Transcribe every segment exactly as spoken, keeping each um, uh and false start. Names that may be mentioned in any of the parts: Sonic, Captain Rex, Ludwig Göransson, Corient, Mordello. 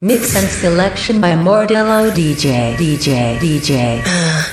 Mix and selection by Mordello D J D J D J uh.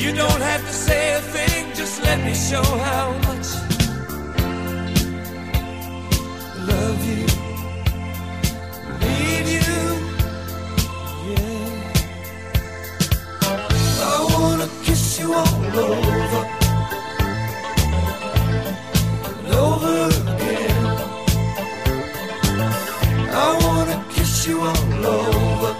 You don't have to say a thing, just let me show how much I love you, need you, yeah. I wanna kiss you all over and over again. I wanna kiss you all over.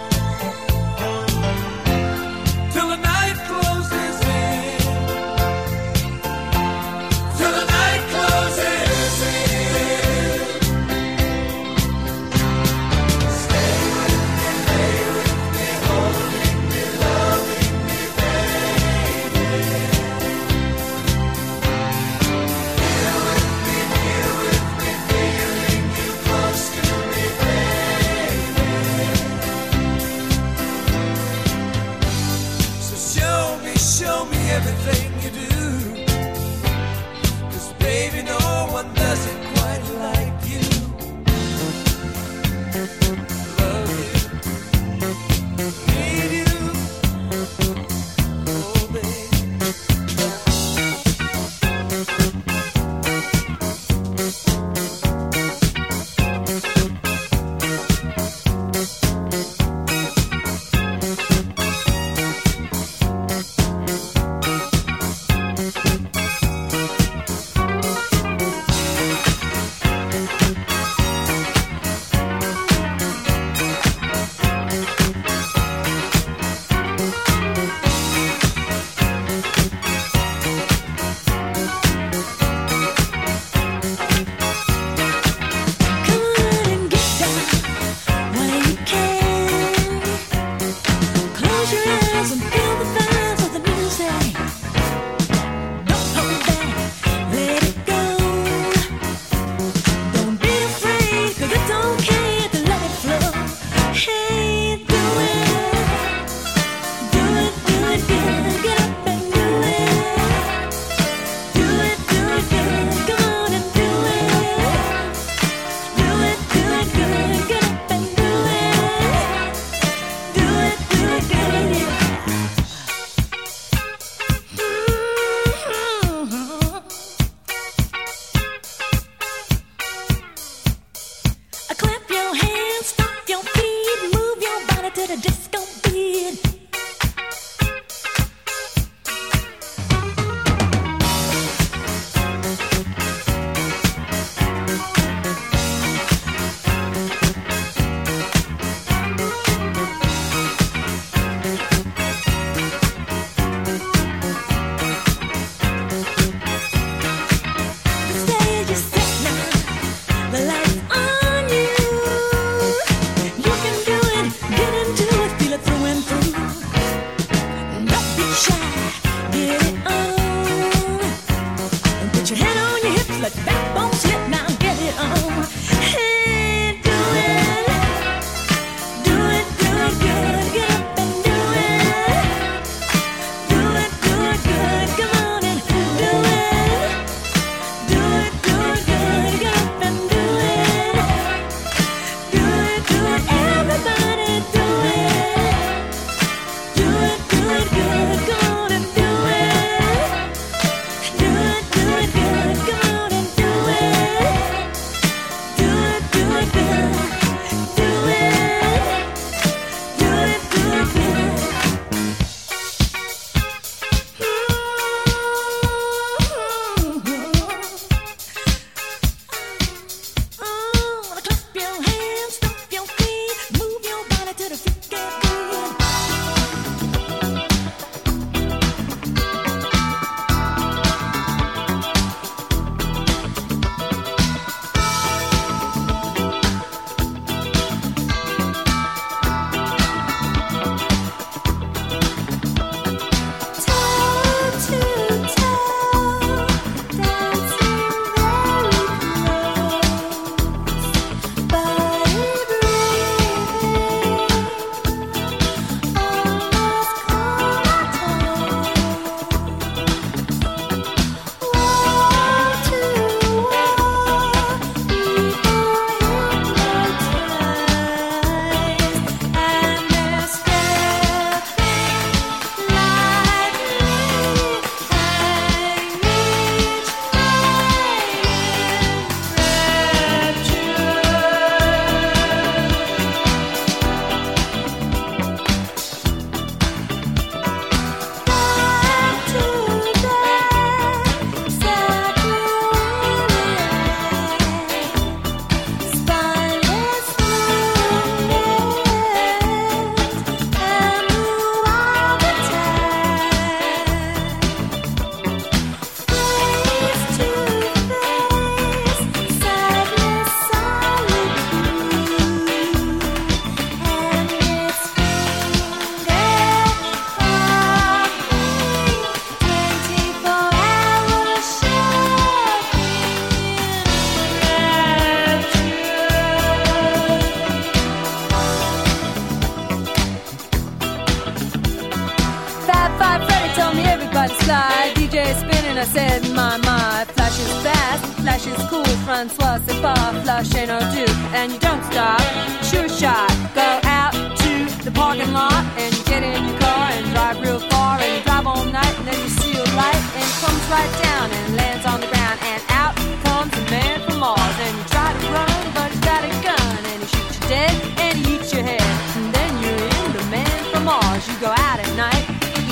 D J spinning, I said, my, my. Flash is fast, flash is cool. Francois, c'est pas flash ain't no two. And you don't stop, sure shot. Go out to the parking lot and you get in your car and drive real far. And you drive all night and then you see a light and it comes right down and lands on the ground. And out comes a man from Mars. And you try to run, but he's got a gun. And he shoots you dead and he eats your head. And then you're in the man from Mars. You go out at night,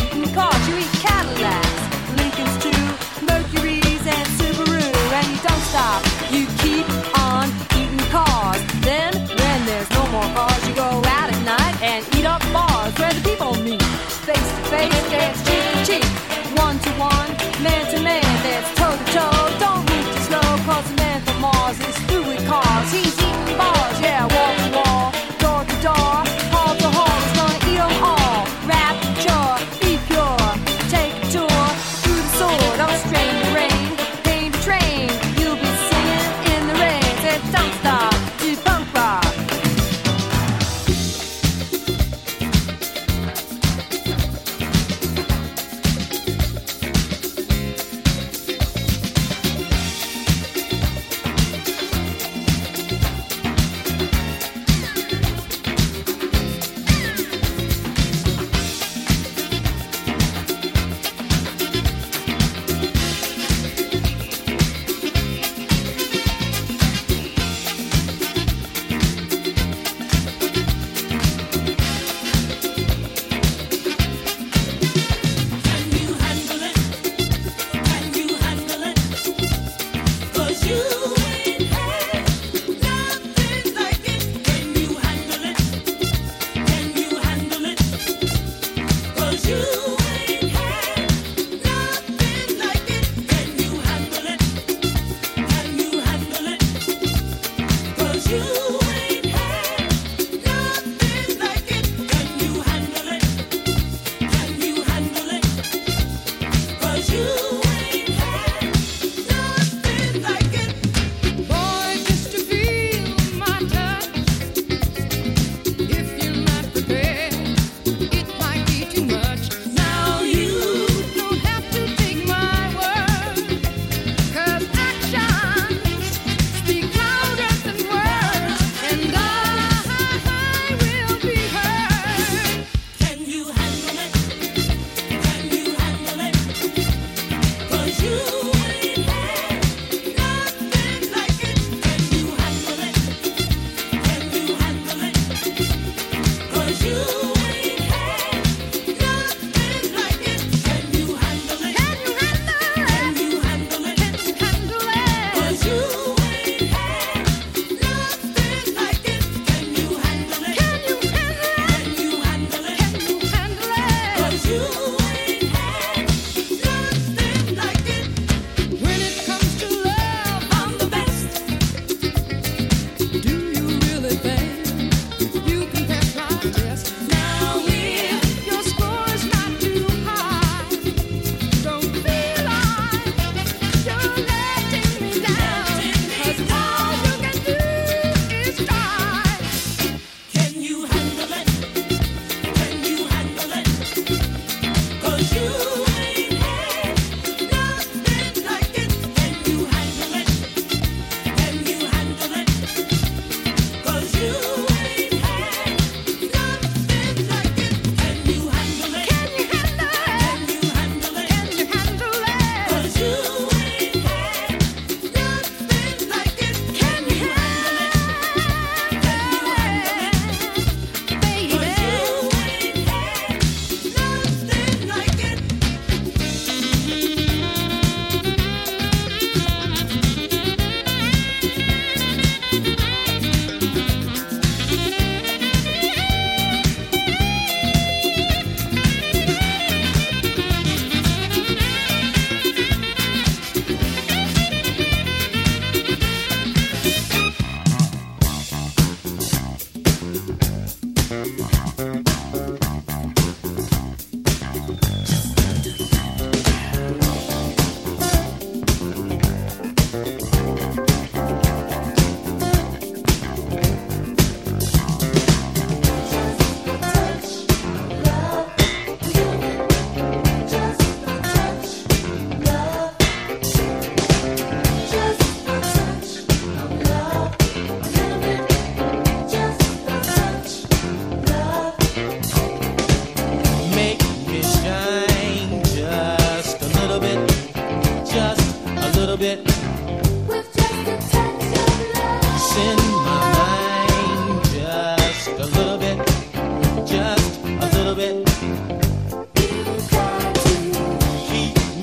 eating cars, you eat Cadillacs. Mercury's and Subaru, and you don't stop, you keep on eating cars. Then, when there's no more cars, you go out at night and eat up bars where the people meet. Face to face, that's cheek to cheek, one to one, man to man, that's toe to toe. Don't move too slow, cause the man from Mars is through with cars. He's eating bars, yeah, wall to wall, door to door, hall to hall, he's gonna eat them all. Rapture, be pure, take a tour through the sword.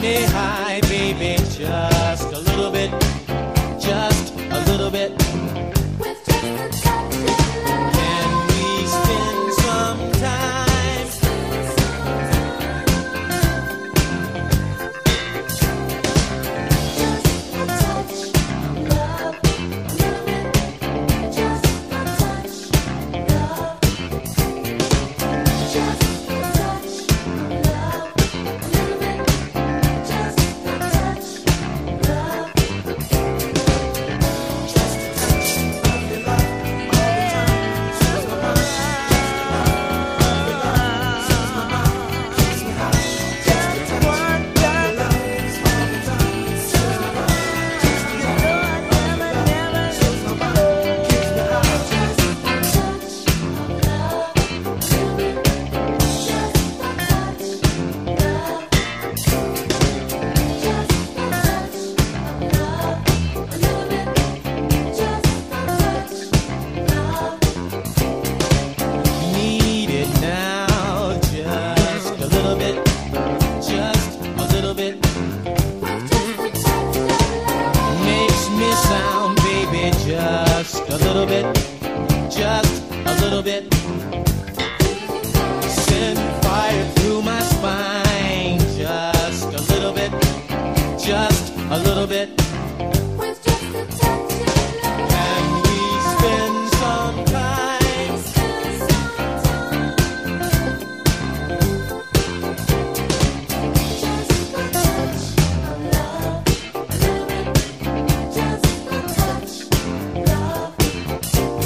me high, baby, just a little bit, just a little bit. We've taken a cut in love. Can we spend some time? Spend some time. Just a touch, love, a little bit. Just a touch, love. Just a touch, love, a little bit. Just a touch, love. Need it now, just a little bit, just a little bit. Makes me sound, baby, just a little bit, just a little bit. Send fire through my spine, just a little bit, just a little bit. With just a touch of love. Can we spend some time? Just a touch of love, a little bit. Just a touch of love. Just a touch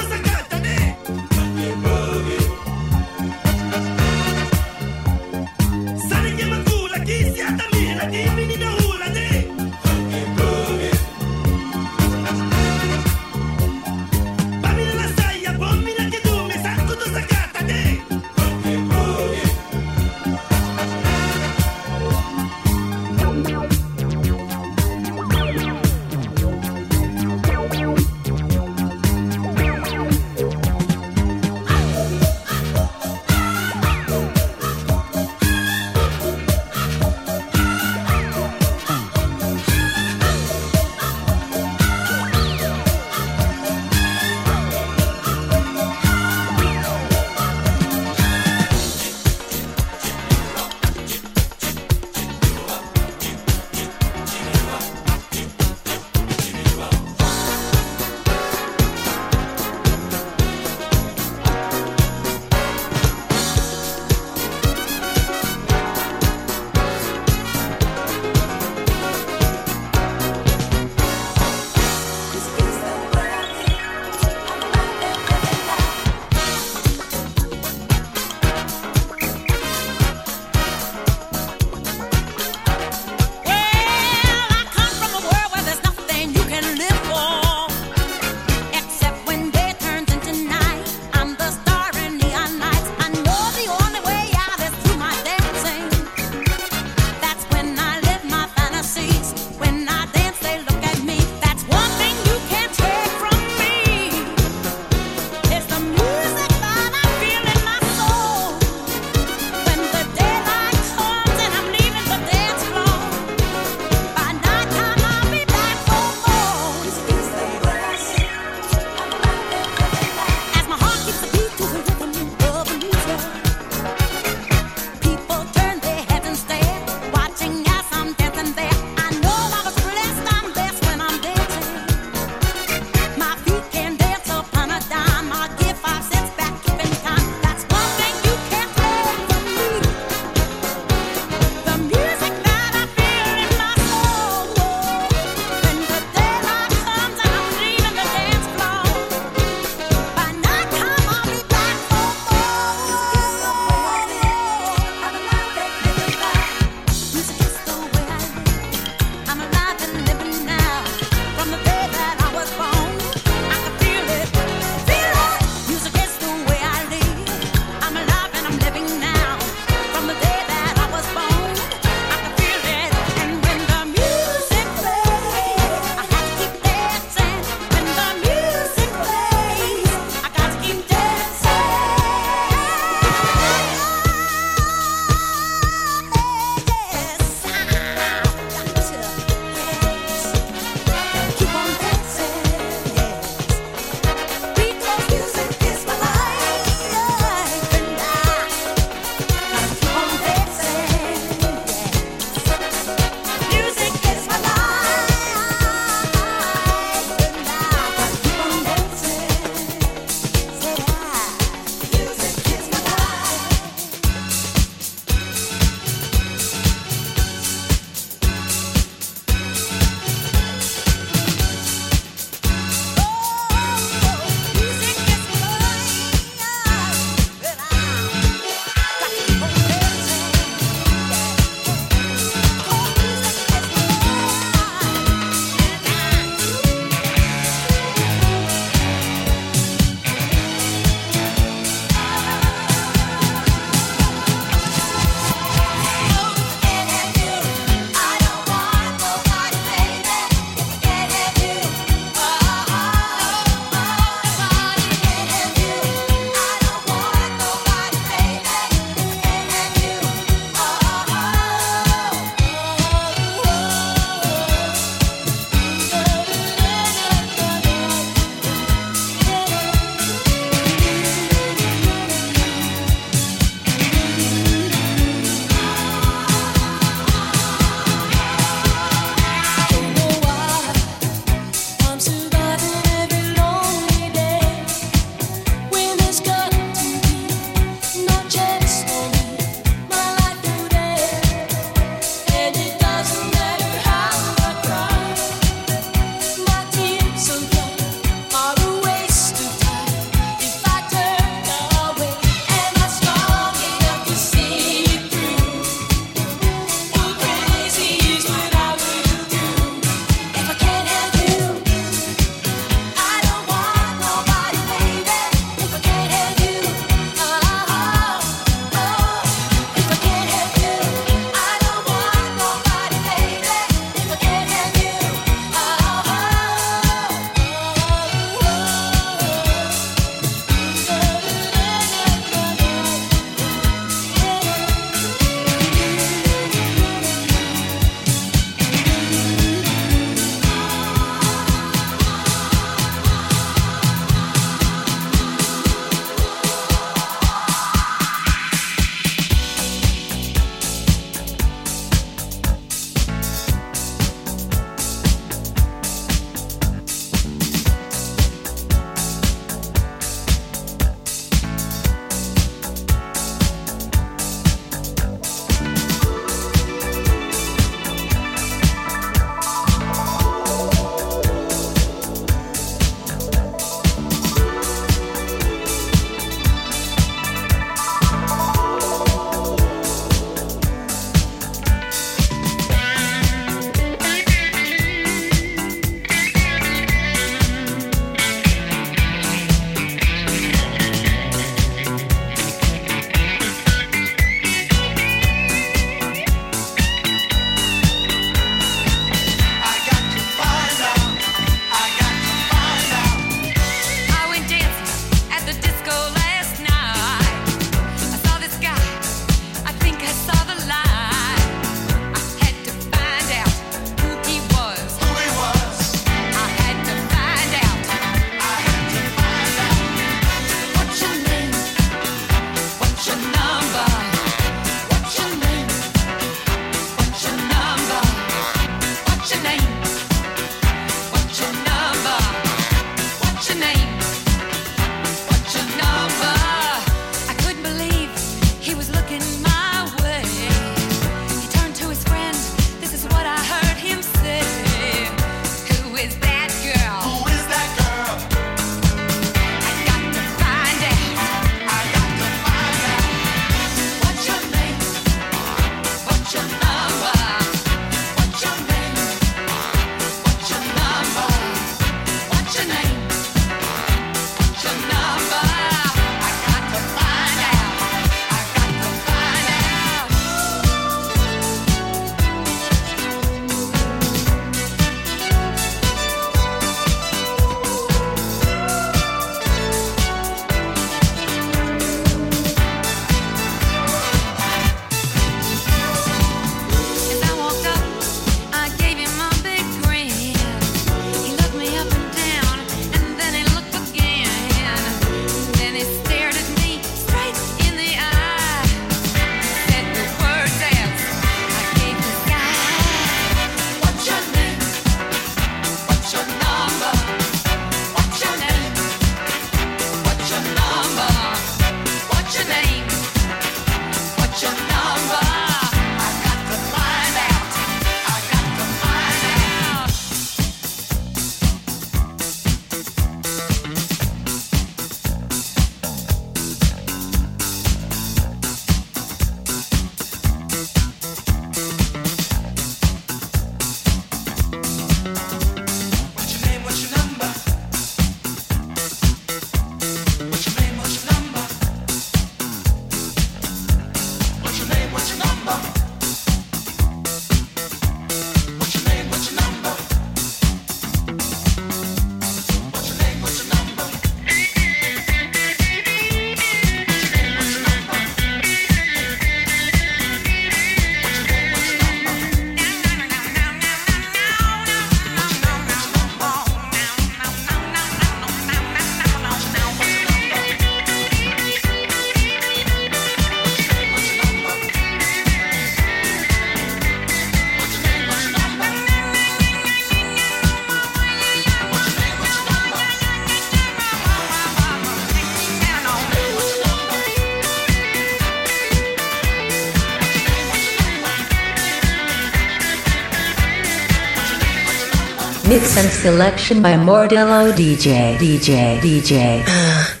Mix and selection by Mordello D J, D J, D J.